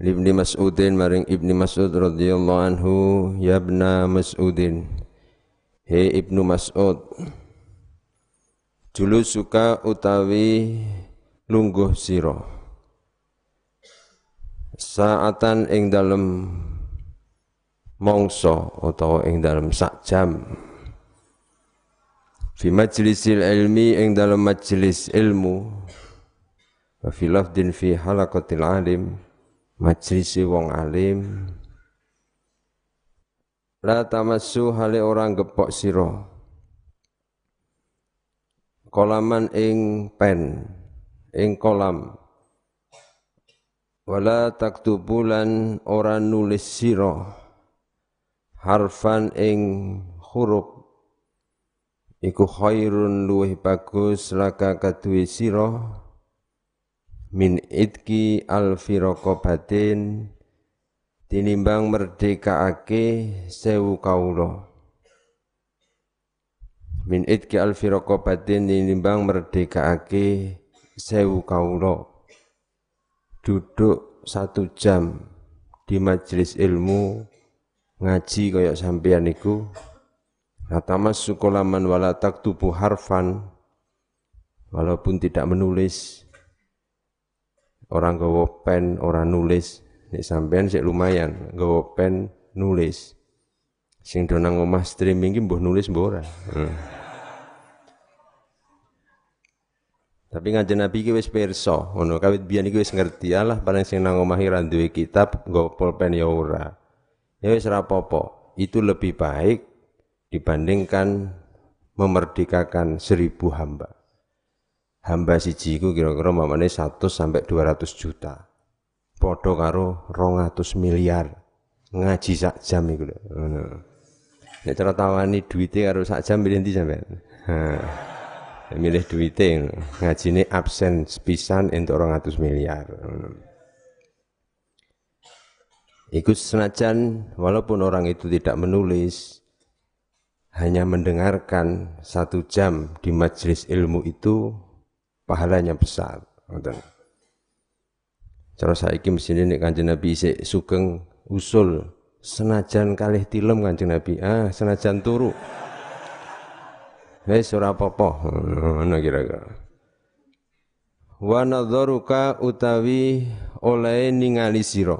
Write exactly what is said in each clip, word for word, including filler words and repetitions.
Ibn Mas'udin maring Ibn Mas'ud radhiyallahu anhu, ya Ibn Mas'udin, hei Ibnu Mas'ud, julu suka utawi lungguh sira saatan ing dalem mongso utawa ing dalem sak jam fi majlisil ilmi ing dalem majlis ilmu wa fi lafdin fi halaqatil alim majlisi wong alim, la tamassu hale orang gepok siro, kolaman ing pen, ing kolam, wala taktubulan orang nulis siro, harfan ing huruf, iku khairun luwih bagus laka kadwi siro, min idki alfirokobatin tinimbang merdekaake sewu kaulo min idki alfirokobatin tinimbang merdekaake sewu kaulo duduk satu jam di majelis ilmu ngaji kaya sampeyan iku latamassu qalaman wala taktubu harfan walaupun tidak menulis. Orang gawa pen, orang nulis. Nek sampean sik lumayan, gawa pen nulis. Sing do nang omah streaming ki mbuh nulis mbuh ora. Hmm. Tapi ngaji Nabi ki wis pirsa, ngono kawit biyen iki wis ngerti. Alah paling sing nang omah ora duwe kitab, gawa pulpen ya ora. Ya wis ora apa-apa. Itu lebih baik dibandingkan memerdekakan seribu hamba. Hamba siji iku kira-kira mamane seratus sampai dua ratus juta. Padha karo dua ratus miliar. Ngaji sak jam iku lho. Ngono. Nek cara tawani duwite karo sak jam milih ndi sampean? Ha. Milih duwite. Ngajine absen sepisan entuk dua ratus miliar. Iku senajan walaupun orang itu tidak menulis, hanya mendengarkan satu jam di majelis ilmu itu pahalanya besar. Cara saiki mesine nek Kanjeng Nabi isik sugeng usul senajan kalih tilem Kanjeng Nabi, ah senajan turu wis ora apa-apa ngono kira-kira. Wa nadzaruka utawi oleh ningali sira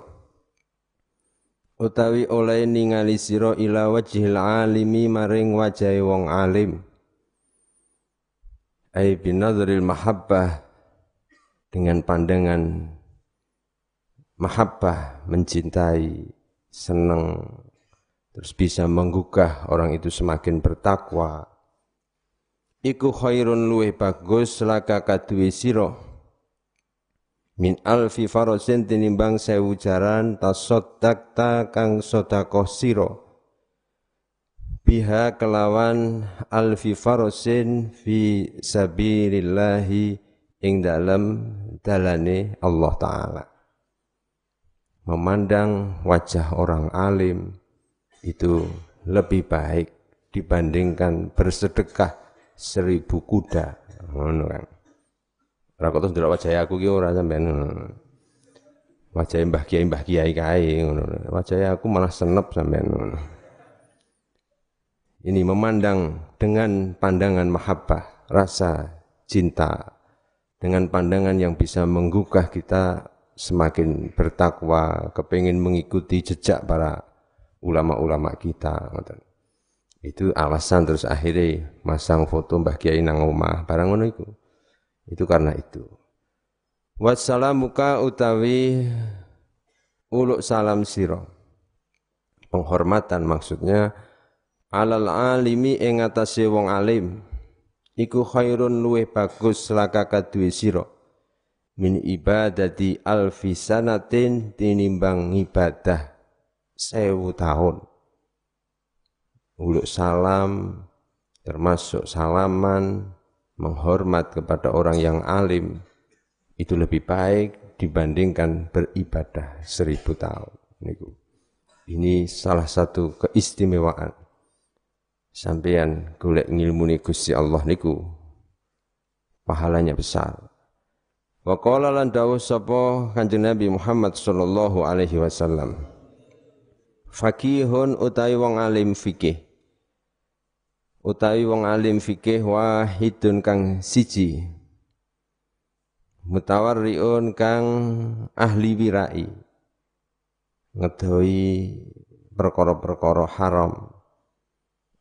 utawi oleh ningali sira ila wajhil alimi maring wajahe wong alim. Ai binadril mahabbah dengan pandangan mahabbah, mencintai, senang, terus bisa menggugah orang itu semakin bertakwa. Iku khairun luwih bagus laka kaduwe sira min alfi farosin tinimbang sewu jaran tasoddaqta kang sedekah sira biha kelawan alfi farosin fi sabilillahi ing dalam dalane Allah Ta'ala. Memandang wajah orang alim itu lebih baik dibandingkan bersedekah seribu kuda. Ngono kan. Ora kok terus ndelok wajah aku ki ora sampean. Wajah Mbah Kiai Mbah Kiai kae ngono. Wajah aku malah senep sampean ngono. Ini memandang dengan pandangan mahabbah, rasa cinta, dengan pandangan yang bisa menggugah kita semakin bertakwa, kepingin mengikuti jejak para ulama-ulama kita. Itu alasan terus akhirnya masang foto Mbah Kiai nang omah, barang ngono iku. Itu karena itu. Wassalamuka utawi uluk salam sira. Penghormatan maksudnya alal alimi ing atase wong alim iku khairun luwih bagus laka kaduwe sira min ibadati alfi sanatin, tinimbang ibadah sewu tahun. Uluk salam, termasuk salaman, menghormat kepada orang yang alim, itu lebih baik dibandingkan beribadah seribu tahun. Ini salah satu keistimewaan. Sampeyan golek ngilmune Gusti Allah niku, pahalanya besar. Wa qala lan dawuh sapa Kanjeng Nabi Muhammad sallallahu alaihi wasallam, fakihun utawi wong alim fikih, utawi wong alim fikih wahidun kang siji, mutawarriun kang ahli wirai, ngedohi perkara-perkara haram,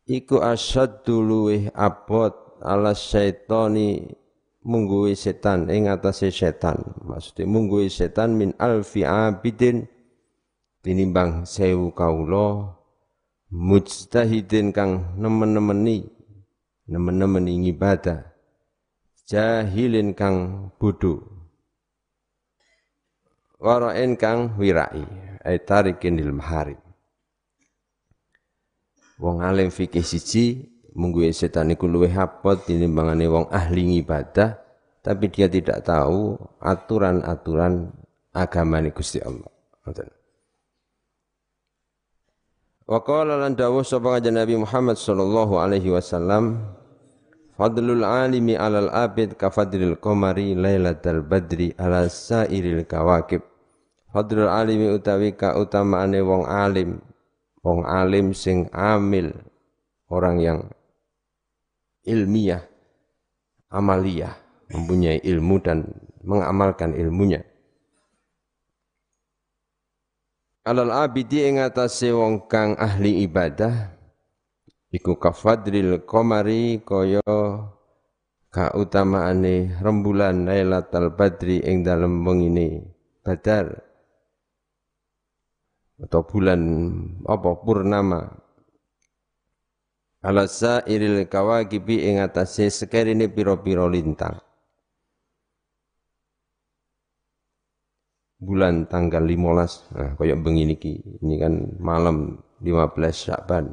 iku asyaddu luwih abot ala syaitani mungguwi setan, ing atase setan, maksudnya mungguwi setan min alfi abidin tinimbang sewu kaula mujtahidin kang nemen-nemeni nemen-nemeni ibadah, jahilin kang bodoh, warain kang wirai, aitarikin lil maharib. Wong alim fikih siji mungguwi setan iku luwih apot tinimbangane wong ahli ibadah, tapi dia tidak tahu aturan-aturan agamane Gusti Allah. Wa qala lan dawuh sapa Kanjeng Nabi Muhammad sallallahu alaihi wasallam, fadlul alimi alal abid ka fadlil qamari lailatal badri ala sairil kawakib. Fadlul alimi utawi ka utamaane wong alim, wong alim sing amil, orang yang ilmiah, amaliyah, mempunyai ilmu dan mengamalkan ilmunya. Alal abidi ing atase wong kang ahli ibadah iku kafadril qamari kaya kautamaane rembulan lailatul badri ing dalem wengine badar atau bulan apa purnama. Ala sairil kawakibi ing atase sekerene pira-pira lintang. Bulan tanggal lima belas, nah kaya begini ki, ini kan malam lima belas Sya'ban,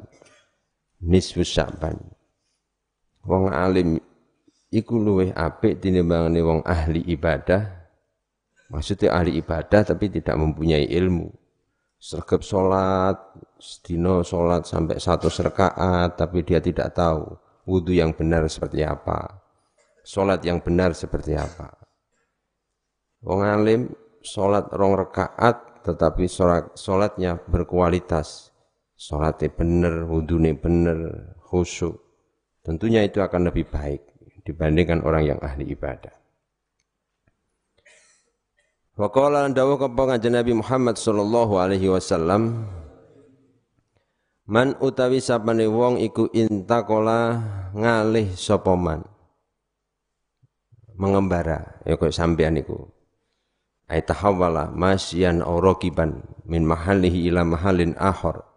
nisfu Sya'ban. Wong alim iku luwih apik tinimbangane wong ahli ibadah, maksudnya ahli ibadah tapi tidak mempunyai ilmu. Sregep salat, sedina salat sampai satu rakaat tapi dia tidak tahu wudu yang benar seperti apa, salat yang benar seperti apa. Wong alim sholat rong rekaat, tetapi sholatnya berkualitas, sholatnya benar, wudhunya benar, khusyuk. Tentunya itu akan lebih baik dibandingkan orang yang ahli ibadah. Wa qala dawu kepada Nabi Muhammad sallallahu alaihi wasallam, man utawi sapane wong iku intakola ngalih sapa man, mengembara ya kok sampean iku, aitahawala masyan aw raqiban min mahalihi ila mahalin akhar,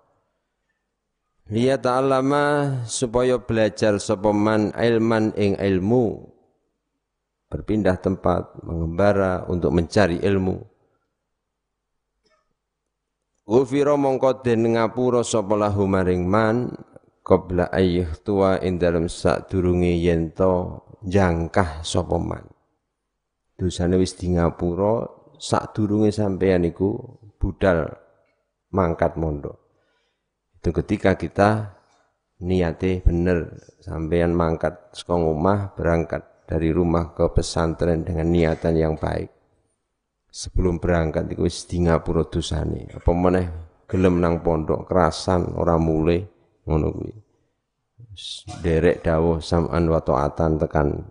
liya ta'allama supaya belajar sapa man ilman ing ilmu, berpindah tempat, mengembara untuk mencari ilmu. Ghufira mongko den ngapura sapa lahu maring man qabla ayyuh tuwa ing dalem sadurunge yen to jangkah sapa man, dosane wis di ngapura sadurunge sampeyan iku budal mangkat mondok. Itu ketika kita niate bener, sampeyan mangkat saka omah, berangkat dari rumah ke pesantren dengan niatan yang baik. Sebelum berangkat iku wis di ngapura dosane. Apa meneh gelem nang pondok kerasan ora mule ngono kuwi. Derek dawuh sam'an wa ta'atan tekan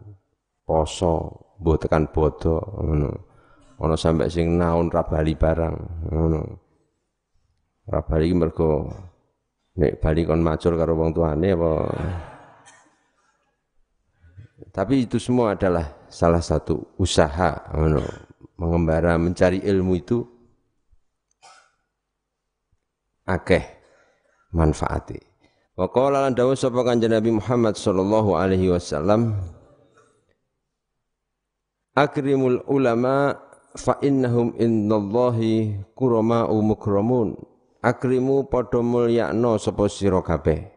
poso, mbuh tekan bodho ngono. Ono sampai sing naon rabali barang, ngono. Rabali iki mergo nek bali kon macul karo wong tuane apa. Tapi itu semua adalah salah satu usaha, ngono. Mengembara mencari ilmu itu akeh manfaate. Wa qala lan dawuh sapa Kanjeng Nabi Muhammad sallallahu alaihi wasallam, akrimul ulama fa innahum indallahi kurama'u mukramun. Akrimu padha mulyakna sapa sira kabeh.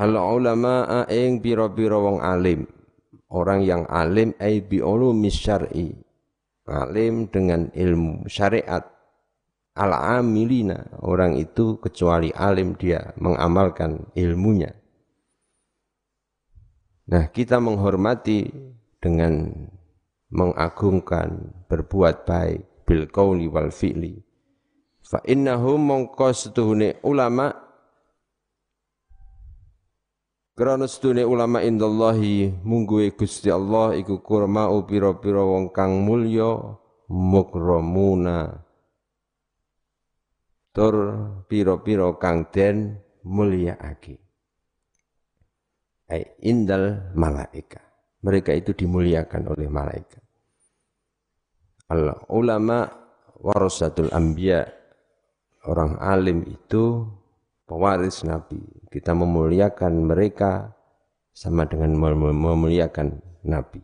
Al ulama ing pira-pira wong alim. Orang yang alim ai bi ulumi syar'i. Alim dengan ilmu syariat. Al amilina, orang itu kecuali alim dia mengamalkan ilmunya. Nah, kita menghormati dengan mengagungkan, berbuat baik bil qauli wal fi'li. Fa innahum mongko setuhune ulama, karena setuhune ulama indallahi mungguhe Gusti Allah iku kurmau pira-pira wong kang mulya mukramuna, tur pira-pira kang den mulyaake, ai indal malaika. Mereka itu dimuliakan oleh malaikat. Al-ulama warasatul anbiya. Orang alim itu pewaris Nabi. Kita memuliakan mereka sama dengan memuliakan Nabi.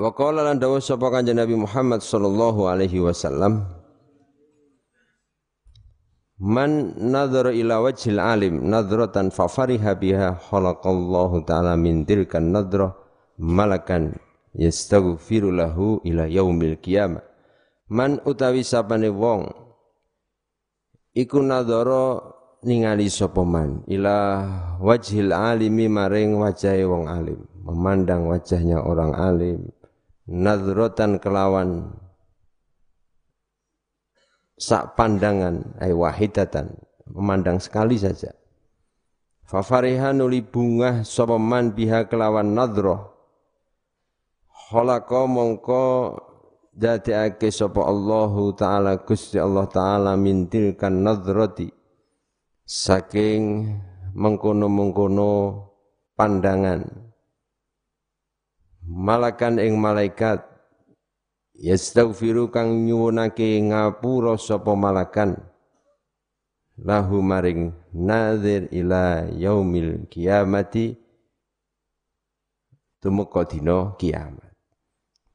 Wa qala lan dawu sapa kanjeng Nabi Muhammad sallallahu alaihi wasallam, man nadhara ila wajhil alim nadratan fa fariha biha khalaqallahu ta'ala min tilkan nadrah malakan yastaghfiru lahu ila yaumil qiyamah. Man utawi sapane wong iku nadhara ningali sapa man ila wajhil alimi maring wajahe wong alim, memandang wajahnya orang alim, nadratan kelawan sak pandangan, ay wahidatan, memandang sekali saja. Fafariha nuli bungah sapa man biha kelawan nadroh. Khalaqa mongko dadekake sapa Allahu Ta'ala Gusti Allah Ta'ala mintilkan nadrati, saking mengkono-mengkono pandangan, malakan ing malaikat, yastaghfiru kang nyuwunake ngapura sapa malakan lahu maring nadhir ila yaumil qiyamati tumeka dina kiamat.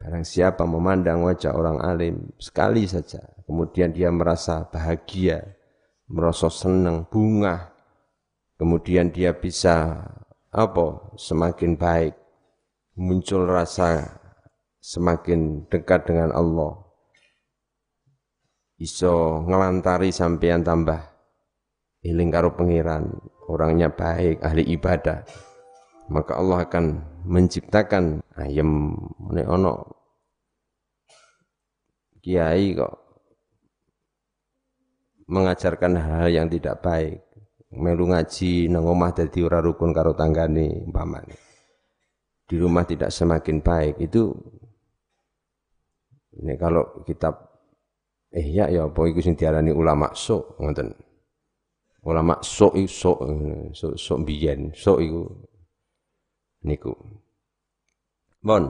Barang siapa memandang wajah orang alim sekali saja, kemudian dia merasa bahagia, merasa senang, bungah, kemudian dia bisa apa semakin baik, muncul rasa semakin dekat dengan Allah, iso ngelantari sampeyan tambah eling karo pengiran, orangnya baik, ahli ibadah, maka Allah akan menciptakan ayem nek ana kiai kok mengajarkan hal-hal yang tidak baik, melu ngaji nang omah dadi ora rukun karo tanggane umpamane, di rumah tidak semakin baik, itu ini kalau kitab eh ya ya apa iku sing diarani ulama sok ngoten. Ulama sok iku sok sok sok biyen, sok iku niku. Bon.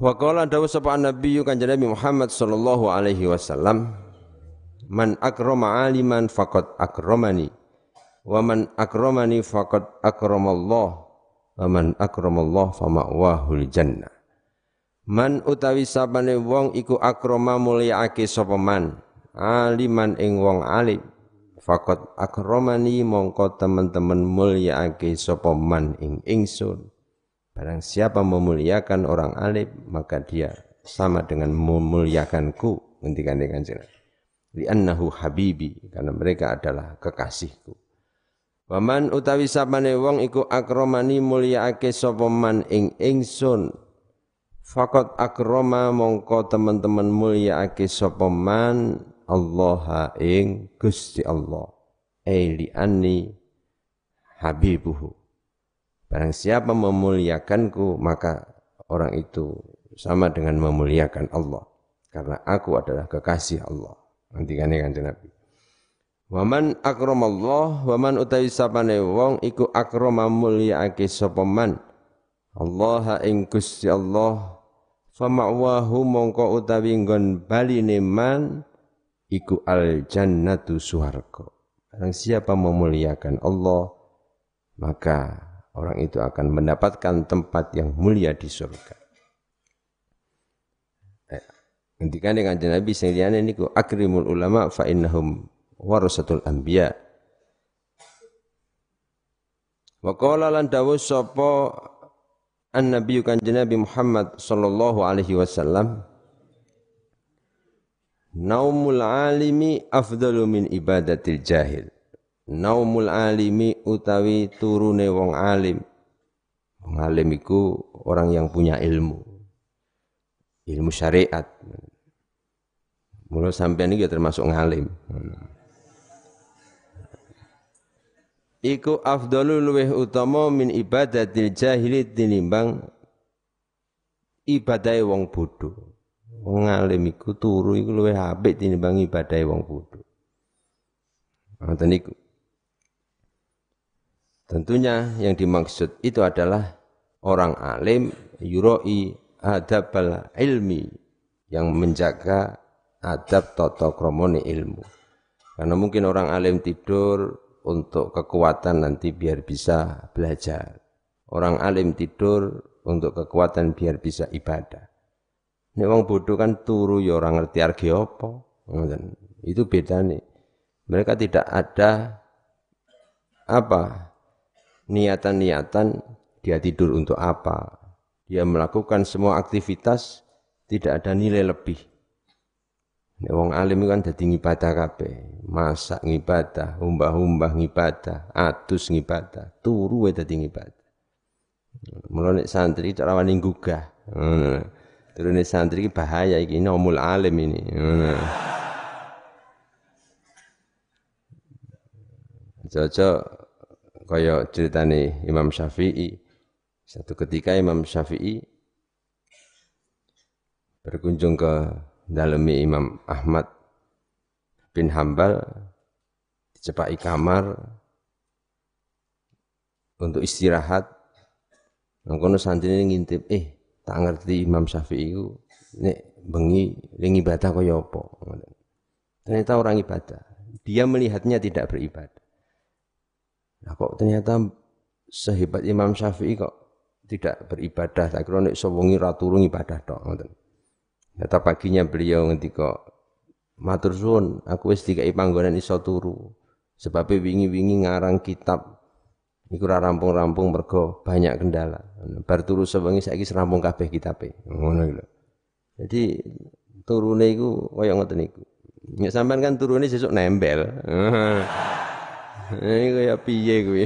Wa qala dawu sapa Nabi kanjeng Nabi Muhammad sallallahu alaihi wasallam, man akrama aliman faqad akramani wa man akramani faqad akramallah wa man akramallah fa ma'wahul jannah. Man utawi sabane wong iku akrama mulyaake sapa man aliman ing wong alim, faqat akramani mongko teman-teman mulyaake sapa man ing ingsun. Barang siapa memuliakan orang alim maka dia sama dengan memuliakanku, ngendikane kanjeng Nabi, li annahu habibi, karena mereka adalah kekasihku. Waman utawi sabane wong iku akramani mulyaake sapa man ing ingsun, faqad akrama mongko teman-teman mulyaake sapa man Allah ing Gusti Allah, ai li anni habibuhu. Barang siapa memuliakanku maka orang itu sama dengan memuliakan Allah, karena aku adalah kekasih Allah. Ngendikane kanjeng Nabi, wa man akramallah wa man utawi sapane wong iku akrama mulyaake sapa man Allah ing Gusti Allah, fama'wahu mongko utawi nggon baline man iku al jannatu suwarga. Barang siapa memuliakan Allah maka orang itu akan mendapatkan tempat yang mulia di surga. Intikan dengan Nabi sendirian ini ku akrimul ulama fa innahum warasatul anbiya. Wa qala lan dawu sapa an-nabiy kanjeng Nabi Muhammad sallallahu alaihi wasallam naumul alimi afdalu min ibadatil jahil. Naumul alimi utawi turune wong alim. Wong alim iku orang yang punya ilmu. Ilmu syariat. Mula sampean iki ya termasuk ngalim. Iku afdalul weh utama min ibadatil jahili tinimbang ibadahe wong bodho. Wong ngalim iku turu iku luwih apik tinimbang ibadahe wong bodho. Ngoten niku. Tentunya yang dimaksud itu adalah orang alim yuroi adabal ilmi, yang menjaga adab tata kramane ilmu. Karena mungkin orang alim tidur untuk kekuatan nanti biar bisa belajar. Orang alim tidur untuk kekuatan biar bisa ibadah. Nek wong bodoh kan turu ya ora ngerti arge apa. Ngoten. Itu bedane. Mereka tidak ada apa? Niatan-niatan dia tidur untuk apa? Dia melakukan semua aktivitas tidak ada nilai lebih. Nek wong alim kan dadi ngibadah kabeh, masak ngibadah, umbah-umbah ngibadah, atus ngibadah, turu wae dadi ngibadah. Mulane santri cara wani gugah. Ngono. Turune santri iki bahaya iki, nomul alim ini. Ngono. Cocok kaya ceritane Imam Syafi'i. Satu ketika Imam Syafi'i berkunjung ke dalemi Imam Ahmad bin Hambal, dicepai kamar untuk istirahat. Nangkono santri ini ngintip, eh tak ngerti Imam Syafi'i itu nek bengi ning ibadah kaya apa. Ternyata orang ibadah, dia melihatnya tidak beribadah. Nah kok ternyata sehebat Imam Syafi'i kok tidak beribadah. Tak kira nek sewengi ra turu ibadah tok ngoten. Kata paginya beliau ngendika, matur suwun, aku wis dikai panggonan iso turu. Sebab wingi-wingi ngarang kitab iku ora rampung-rampung mergo banyak kendala. Bar turu sewengi saiki rampung kabeh kitabe. Ngono iki lho. Jadi turune iku kaya ngoten niku. Nek sampean kan turune sesuk nempel. Iki kaya piye kuwi?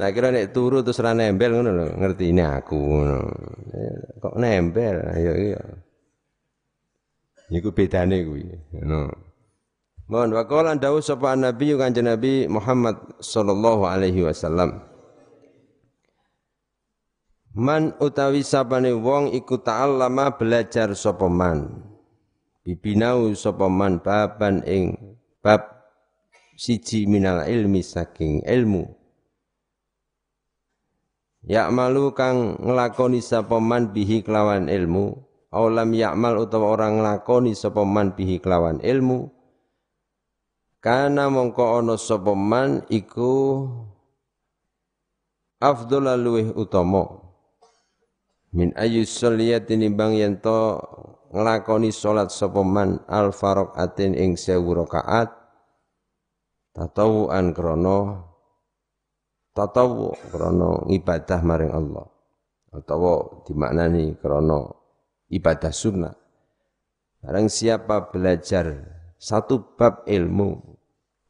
Lah kira nek turu terus ora nempel ngono lho, ngertine aku ngono. Kok nempel? Ya iki ya. Niku bedane kuwi. Ngono. Mohon waqala dawu sapa nabi kanjeng Nabi Muhammad sallallahu alaihi wasallam. Man utawi sabane wong iku ta'allama belajar sapa man. Bibinau sapa man baban ing bab siji minal ilmi saking ilmu. Ya'malu kang nglakoni sapa man bihi kelawan ilmu. Aulam ya'mal utawa orang nglakoni sapa man bihi kelawan ilmu. Kana mongko ana sapa man iku afdhalul luwih utama min ayyus sholiyatin bang yen to nglakoni salat sapa man al faraqatin ing sewu rakaat tatawuan krana tatawu krana ibadah maring Allah utawa dimaknani krana ibadah sunnah. Barang siapa belajar satu bab ilmu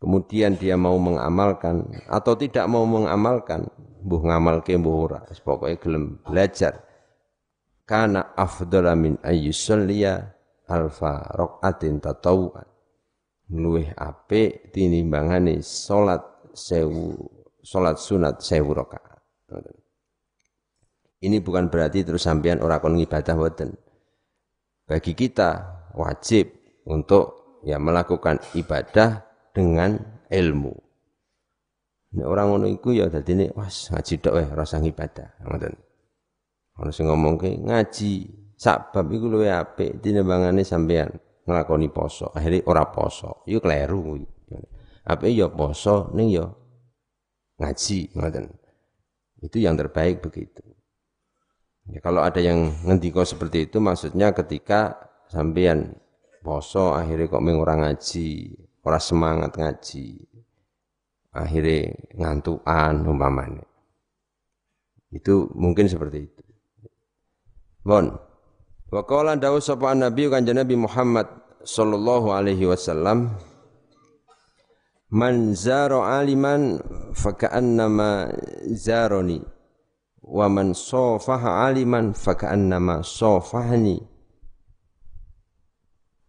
kemudian dia mau mengamalkan atau tidak mau mengamalkan, mbuh ngamalke mbuh ora, pokoke gelem belajar. Kana afdhala min ayyusalliya alfa raqatin tatawuan. Luwih apik tinimbangane salat sewu salat sunat sewu rakaat. Ini bukan berarti terus sampean ora kon ngibadah mboten. Bagi kita wajib untuk ya melakukan ibadah dengan ilmu. Nek ora ngono iku ya dadine wes ngaji tok weh ora sang ibadah. Ngoten. Ono sing ngomongke ngaji sak bab iku luwih apik tinimbangane sampean nglakoni poso. Akhire ora poso. Iku kleru. Apike ya poso ning ya ngaji ngoten. Itu yang terbaik begitu. Ya, kalau ada yang ngendiko seperti itu, maksudnya ketika sampean poso akhirnya kok mengurang ngaji, ora semangat ngaji, akhirnya ngantukan umpamanya. Itu mungkin seperti itu. Bon. Wa qala dawu sapa Nabi kanjeng Nabi Muhammad sallallahu alaihi wasallam, man zara aliman fa ka'annama zarani wa man safaha aliman fa ka'annama safahani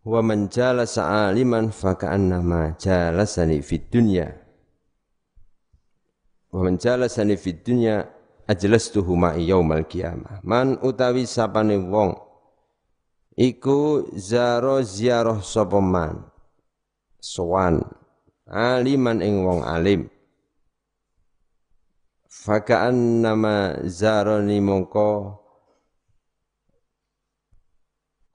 wa man jalasa aliman fa ka'annama jalasani fid dunya wa man jalasani fid dunya ajlastuhu ma'i yaumal qiyamah. Man utawi sapane wong iku zaro ziarah sapa man sowan aliman ing wong alim faka'an nama zaroni mongko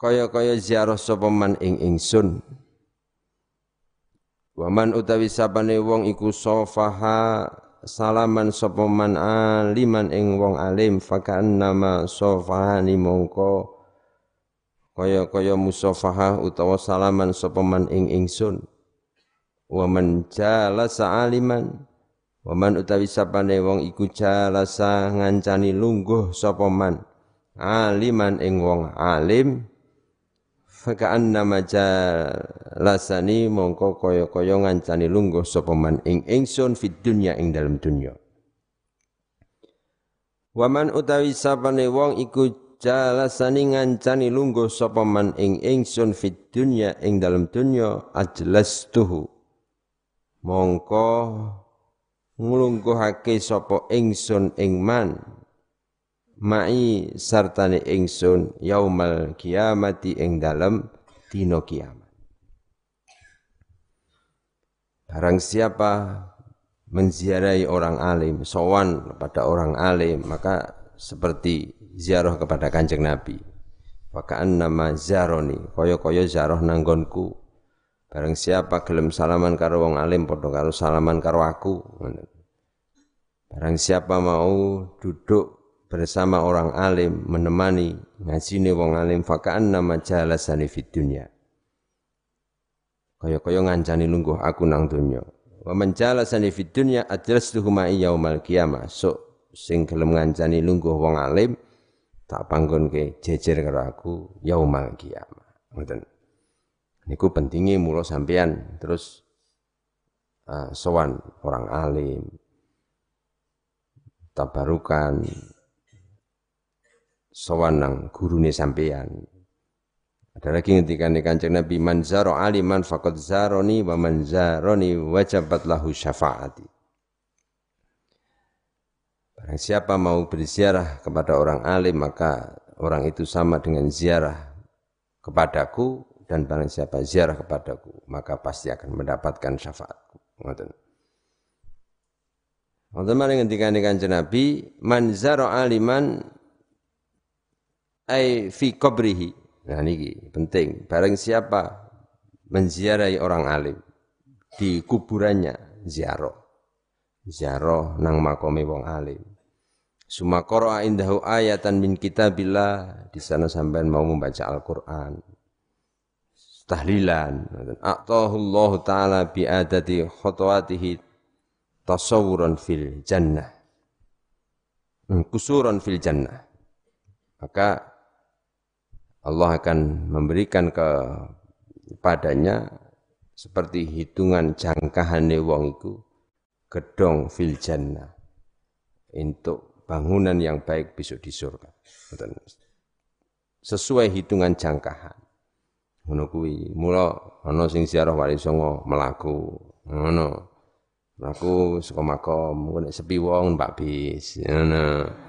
kaya-kaya ziarah sapa man ing ingsun. Wa man utawi sapane wong iku sofaha salaman sopoman aliman ing wong alim fakan nama sofahani mongko kaya kaya musofahah utawa salaman sopoman ing ingsun. Waman jalasa aliman waman utawi sapane wong iku jalasa ngancani lungguh sopoman aliman ing wong alim fakan nama jalasani mongko kaya-kaya ngancani lungguh sapa man ing ingsun fid dunya ing dalem dunya. Waman utawi sapane wong iku jalasani ngancani lungguh sapa man ing ingsun fid dunya ing dalem dunya ajlastuhu mongko nglungguhake sapa ingsun ing man ma'i sartane ingsun yaumal kiamati ing dalem dina kiamat. Barang siapa menziarahi orang alim, sowan kepada orang alim, maka seperti ziarah kepada kanjeng Nabi. Fakaan nama zaroni, koyo-koyo ziarah nanggonku. Barang siapa gelem salaman karo wong alim padha karo salaman karo aku. Barang siapa mau duduk bersama orang alim, menemani ngajine wong alim fakaan nama jalasani fid dunya. Kaya-kaya ngancani lungguh aku nang dunya. Wa man jalasani fid dunya ajlastuhu ma'i yaumal qiyamah. So sing gelem ngancani lungguh wong alim tak panggonke jejer karo aku yaumal qiyamah. Ngoten. Niku pentinge mula sampean terus uh, sowan orang alim. Tabarukan sowan nang gurune sampean. Ada lagi ngendikane kanjeng Nabi man zaro aliman faqad zaroni wa man zaroni wajabat lahu syafaati. Barang siapa mau berziarah kepada orang alim maka orang itu sama dengan ziarah kepadaku dan barang siapa ziarah kepadaku maka pasti akan mendapatkan syafaatku. Ngoten. Ngoten mari ngendikane kanjeng Nabi man zaro aliman ai fi qabrihi. Nah niki penting. Barang siapa menziarahi orang alim di kuburannya ziarah. Ziarah nang makome wong alim. Suma qara'a indahu ayatan min kitabillah, di sana sampean mau membaca Al-Qur'an. Tahlilan. A'tahullahu taala bi adati khutuwatihi tasawuran fil jannah. Kusuran fil jannah. Maka Allah akan memberikan kepadanya seperti hitungan jangkahane wong iku gedhong fil jannah untuk bangunan yang baik besok di surga. Sesuai hitungan jangkahan. Ngono kuwi, mula ana sing ziarah Walisongo mlaku, ngono. Mlaku saka makom, nek sepi wong mbak bis. Ngono.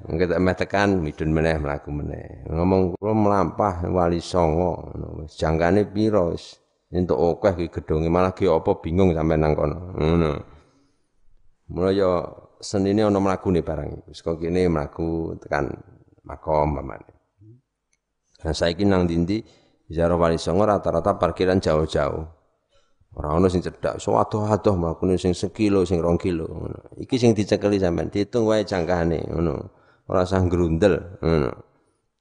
Nggak meh tekan midun meneh mlaku meneh ngomong kula mlampah Walisongo jangkane pira wis entuk akeh iki gedhonge malah ge apa bingung sampe nang kono ngono mula ya senine ana mlakune barang iku saka kene mlaku tekan makom pamane. Nah saiki nang ndi-ndi ziarah Walisongo rata-rata parkiran jauh-jauh Orang ono sing cedak, so adoh-adoh mlakune sing sekilo, sing rong kilo. Iki sing dicekeli sampean, diitung wae jangkane, ngono. Ora usah grundel, ngono.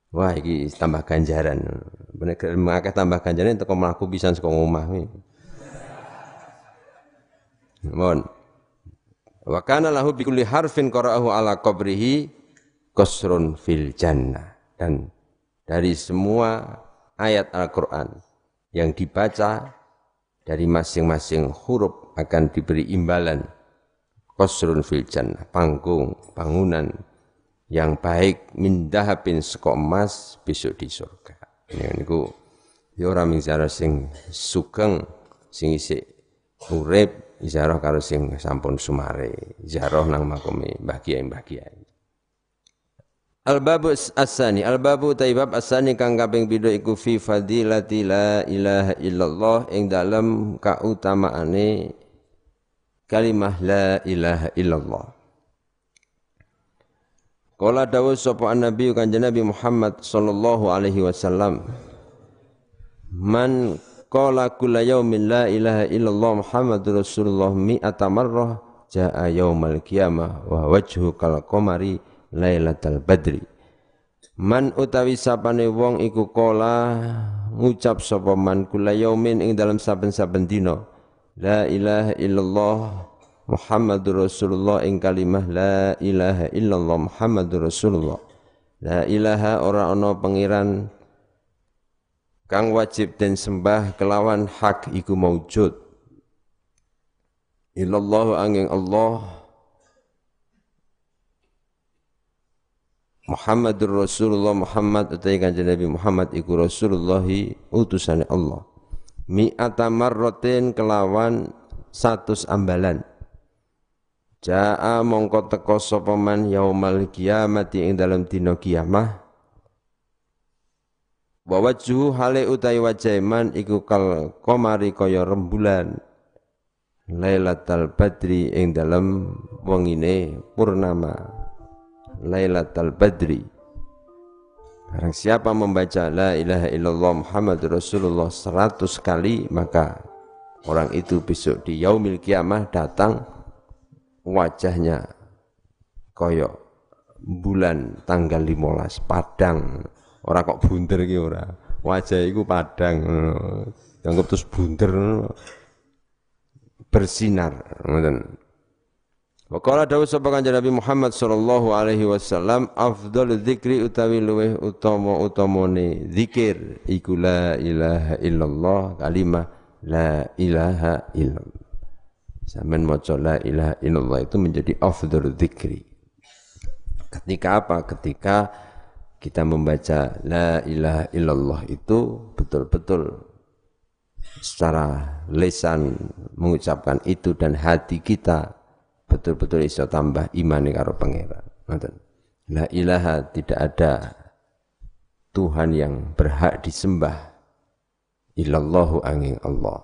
Wah, iki tambah ganjaran. Bener akeh tambah ganjaran teko mlaku pisan saka omah. Mon. Wa kana lahu bi kulli harfin qara'ahu ala qabrihi qasrun fil jannah. Dan dari semua ayat Al-Qur'an yang dibaca dari masing-masing huruf akan diberi imbalan qasrun fil jannah, panggung, bangunan yang baik min dhahabin saka emas besok di surga. Ini niku ya ora mingsara sing sugeng sing isih urip isyarah karo sing sampun sumare, isyarah nang makome mbah kiai mbah kiai. Al-babu as-sani, al-babu taibab as-sani kang kaping pindho iku fi fadilati la ilaha illallah ing dalem kautamaane kalimah la ilaha illallah. Kala dawuh sapa Nabi Kanjeng Nabi Muhammad sallallahu alaihi wasallam, man qala kullu yaumin la ilaha illallah Muhammadur Rasulullah mi'ata marrah jaa yaumal qiyamah wa wajhu kal qamari Lailatul Badri. Man utawi sapane wong iku kola ngucap sapa man kula yaumin ing dalam saben-saben dina la ilaha illallah Muhammadur Rasulullah ing kalimah la ilaha illallah Muhammadur Rasulullah. La ilaha ora ana pangeran kang wajib den sembah kelawan hak iku maujud illallah angin Allah Muhammadur Rasulullah Muhammad utai kanjeng Nabi Muhammad iku Rasulullahi utusane Allah mi'ata marratin kelawan satus ambalan ja'a mongko teko sapa man yaumal qiyamati ing dalam dina kiamah wa wajhu hale utai wajaiman iku kal qamari kaya rembulan Lailatul Badri ing dalam wengine purnama Lailatul Badri. Barang siapa membaca la ilaha illallah Muhammadur Rasulullah seratus kali, maka orang itu besok di yaumil kiamah datang wajahnya koyok bulan tanggal lima belas padang. Ora kok bunder iki ora. Wajah iku padang. Dianggap terus bunder bersinar, ngoten. Wakala dawuh sapa kanjeng Nabi Muhammad sallallahu alaihi wasallam afdhalu dzikri utawi luweh utama-utamane zikir iku la ilaha illallah kalimah la ilaha illallah. Sampeyan maca la ilaha illallah itu menjadi afdhalu dzikri. Ketika apa? Ketika kita membaca la ilaha illallah itu betul-betul secara lisan mengucapkan itu dan hati kita betul-betul iso tambah imane karo pangeran. Ngoten. La ilaha tidak ada Tuhan yang berhak disembah illallahu angin Allah.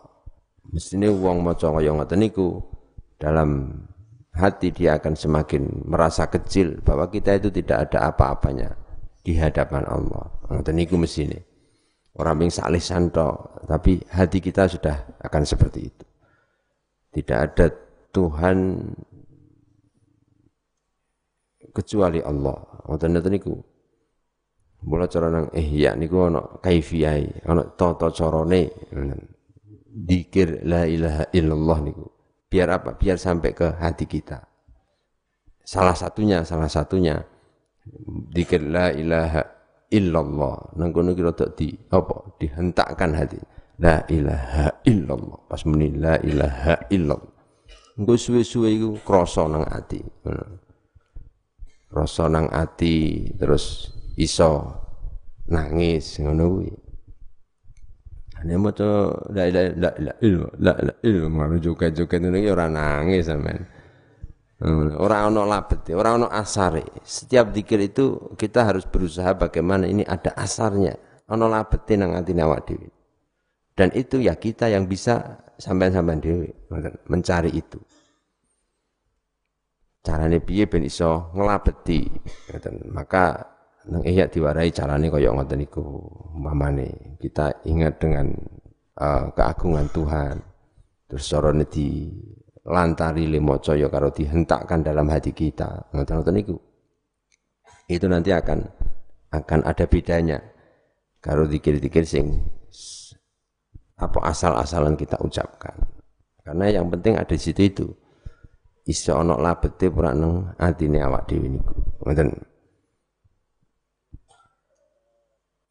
Mestine wong maca kaya ngoten niku dalam hati dia akan semakin merasa kecil bahwa kita itu tidak ada apa-apanya di hadapan Allah. Ngoten niku mestine. Ora mung salisan tok, tapi hati kita sudah akan seperti itu. Tidak ada Tuhan kecuali Allah. Ngoten-ngoten niku. Mula cara nang ihya niku ana kaifiyai, ana tata carane. Dzikir la ilaha illallah niku. Biar apa? Biar sampai ke hati kita. Salah satunya, salah satunya dzikir la ilaha illallah. Nang kono kira tok di apa? Dihentakkan hati. La ilaha illallah. Pas muni la ilaha illallah. Engko suwe-suwe iku krasa nang ati. Rasa nang ati terus iso nangis ngono kuwi. Nek maca la ilaha illallah, la ilaha illallah joget-joget ngene iki ora nangis sampean. Ora ana labete, ora ana asare. Setiap zikir itu kita harus berusaha bagaimana ini ada asarnya, ana labete nang atine awak dhewe. Dan itu ya kita yang bisa sampean-sampean dhewe mencari itu. Carane piye ben iso nglabeti ngoten. Maka nang ihya diwarai carane kaya ngoten niku mamane. Kita ingat dengan uh, keagungan Tuhan. terus carane di lantari le maca ya karo dihentakkan dalam hati kita. Ngoten-ngoten niku. Itu nanti akan akan ada bedanya karo zikir-zikir sing apa asal-asalan kita ucapkan. Karena yang penting ada di situ itu. Isa ana labete ora nang atine awak dhewe niku. Ngoten.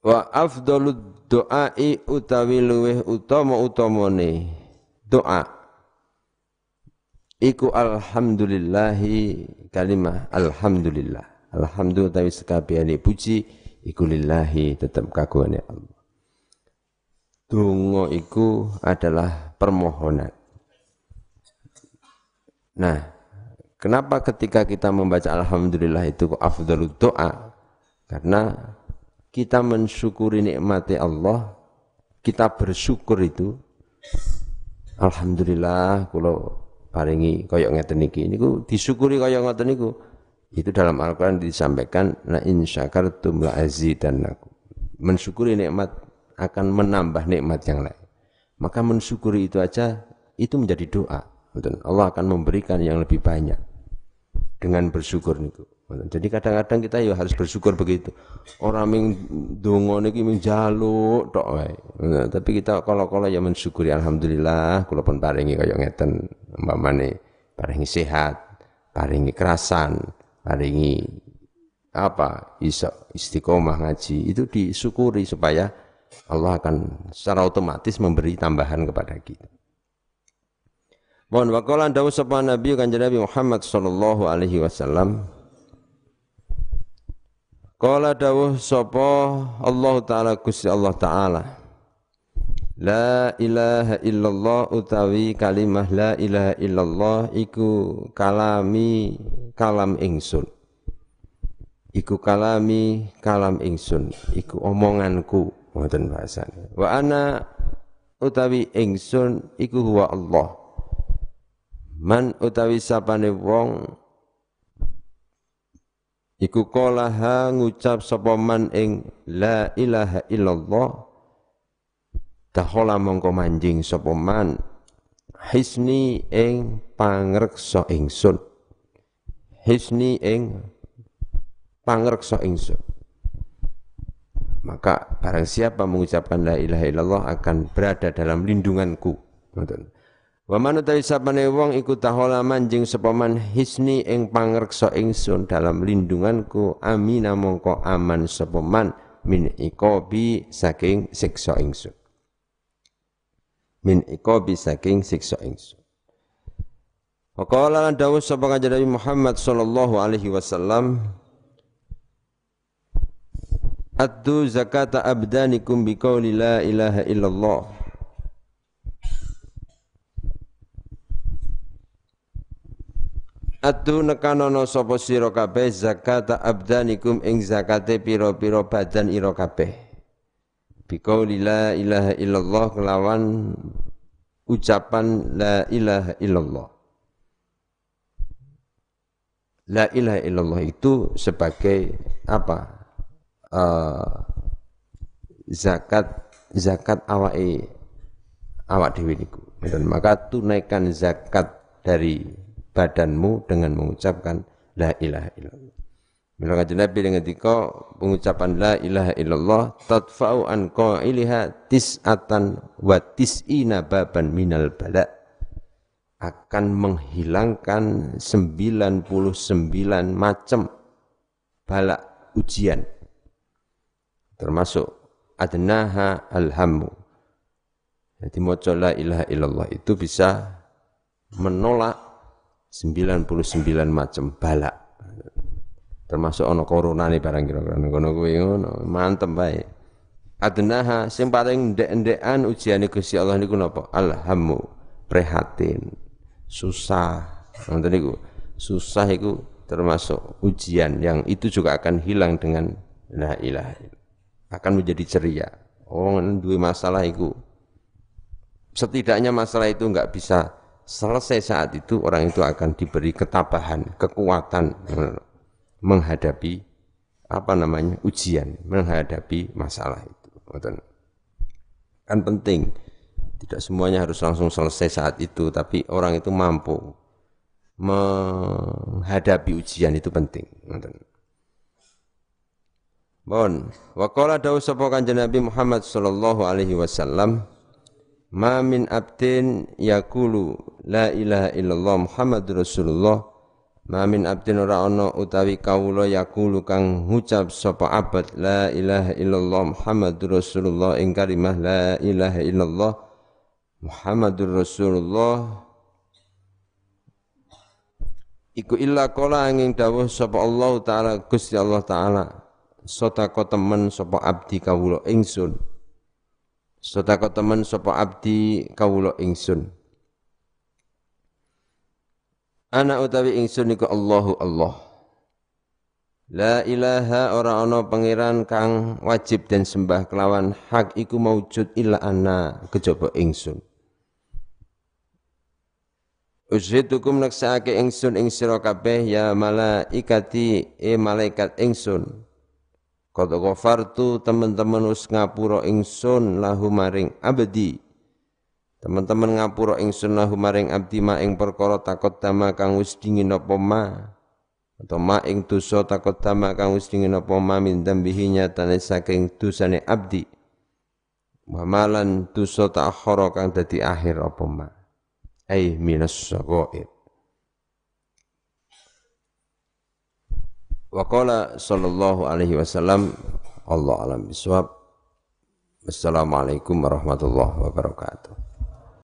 Wa afdhalud du'ai utawi luweh utama-utamane doa iku alhamdulillahi kalimah alhamdulillah. Alhamdulillah utawi sekabehane puji iku lillahi tetep kagungane Allah. Donga iku adalah permohonan. Nah, kenapa ketika kita membaca alhamdulillah itu afdhalud doa? Karena kita mensyukuri nikmati Allah, kita bersyukur itu. Alhamdulillah, kula paringi kaya ngeten niki. Niku disyukuri kaya ngoten niku. Itu dalam Al-Qur'an disampaikan la in syakartum la azidannakum. Mensyukuri nikmat akan menambah nikmat yang lain. Maka mensyukuri itu aja itu menjadi doa. Allah akan memberikan yang lebih banyak dengan bersyukur niku. Jadi kadang-kadang kita ya harus bersyukur begitu. Orang yang donga niki mung njaluk tok wae. Tapi kita kala-kala ya mensyukuri alhamdulillah kula pun paringi kaya ngeten, umpamane paringi sehat, paringi kerasan, paringi apa? Iso istiqomah ngaji. Itu disyukuri supaya Allah akan secara otomatis memberi tambahan kepada kita. Mohon waqala dawu sapa Nabi Kanjeng Nabi Muhammad sallallahu alaihi wasallam Qala dawuh sapa Allah Ta'ala Gusti Allah Ta'ala La ilaha illallah utawi kalimah la ilaha illallah iku kalami kalam ingsun Iku kalami kalam ingsun Iku omonganku Ngoten bahasane Wa ana utawi ingsun iku huwa Allah Man utawi sapane wong Iku kolaha ngucap sopaman ing la ilaha illallah Dahola mongko manjing sopaman Hisni ing pangreksa ingsun Hisni ing pangreksa ingsun Maka barang siapa mengucapkan la ilaha illallah akan berada dalam lindunganku Wa man utawi sapane wong iku tahola manjing sepaman hisni ing pangreksa ingsun dalam lindunganku amina mongko aman sepaman min iqabi saking siksa ingsun min iqabi saking siksa ingsun Waqala lan dawuh sapa Kanjeng Nabi Muhammad sallallahu alaihi wasallam Addu zakata abdanikum biqauli la ilaha illallah Atu nekanono sapa sira kabeh zakata abdanikum ing zakate pira-pira badan ira kabeh. Biqauli la ilaha illallah kelawan ucapan la ilaha illallah. La ilaha illallah itu sebagai apa? Uh, zakat zakat awake awak dhewe niku. Maka tunaikan zakat dari badanmu dengan mengucapkan la ilaha illallah. Mila kanjeng Nabi ngendika pengucapan la ilaha illallah tadfa'u an qailiha tis'atan wa tis'ina baban minal bala akan menghilangkan sembilan puluh sembilan macam bala ujian termasuk adnaha alhamu. Jadi maca la ilaha illallah itu bisa menolak sembilan puluh sembilan macam bala. Termasuk ana koronane barang kira-kira ngono kuwi ngono, mantep bae. Adnaha sing paling ndek-ndekan ujiane Gusti Allah niku napa? Alhammu, prihatin, susah. Ngoten niku. Susah iku termasuk ujian yang itu juga akan hilang dengan la ilaha illallah. Akan menjadi ceria. Wong duwe masalah iku. Setidaknya masalah itu enggak bisa selesai saat itu orang itu akan diberi ketabahan, kekuatan menghadapi apa namanya ujian, menghadapi masalah itu. Kan penting Tidak semuanya harus langsung selesai saat itu, tapi orang itu mampu menghadapi ujian, itu penting. Bon, wa qala dawu sapa kanjeng Nabi Muhammad sallallahu alaihi wasallam, ma min abdin yaqulu la ilaha illallah Muhammadur Rasulullah, ma min abdin ora ana utawi kawula yaqulu kang ngucap sapa abad la ilaha illallah Muhammadur Rasulullah ing kalimah la ilaha illallah Muhammadur Rasulullah iku illa qala angin dawuh sapa Allah taala Gusti Allah taala, sotako temen sopo abdi kawulo ingsun, sotako temen sopo abdi kawulo ingsun. Ana utawi ingsun iku Allahu Allah. La ilaha ora ana pangeran kang wajib dan sembah kelawan hak iku maujud illa ana kejaba ingsun. Ushidukum naksake ingsun ing sira kabeh ya malaikati e malaikat ingsun. Qad ghafartu teman-teman us ngapura ingsun lahu maring abdi. Teman-teman ngapura ingsun lahu maring abdi ma ing perkara taqaddama kang wis dingin apa ma. Atau ma ing dosa taqaddama kang wis dingin apa ma min dambihi nyatane saking dosane abdi. Mamalan dosa ta'akhara kang dadi akhir apa ma. Ai minas saghair. Wa qala sallallahu alaihi wasallam, Allah alam biswab. Wassalamualaikum warahmatullahi wabarakatuh.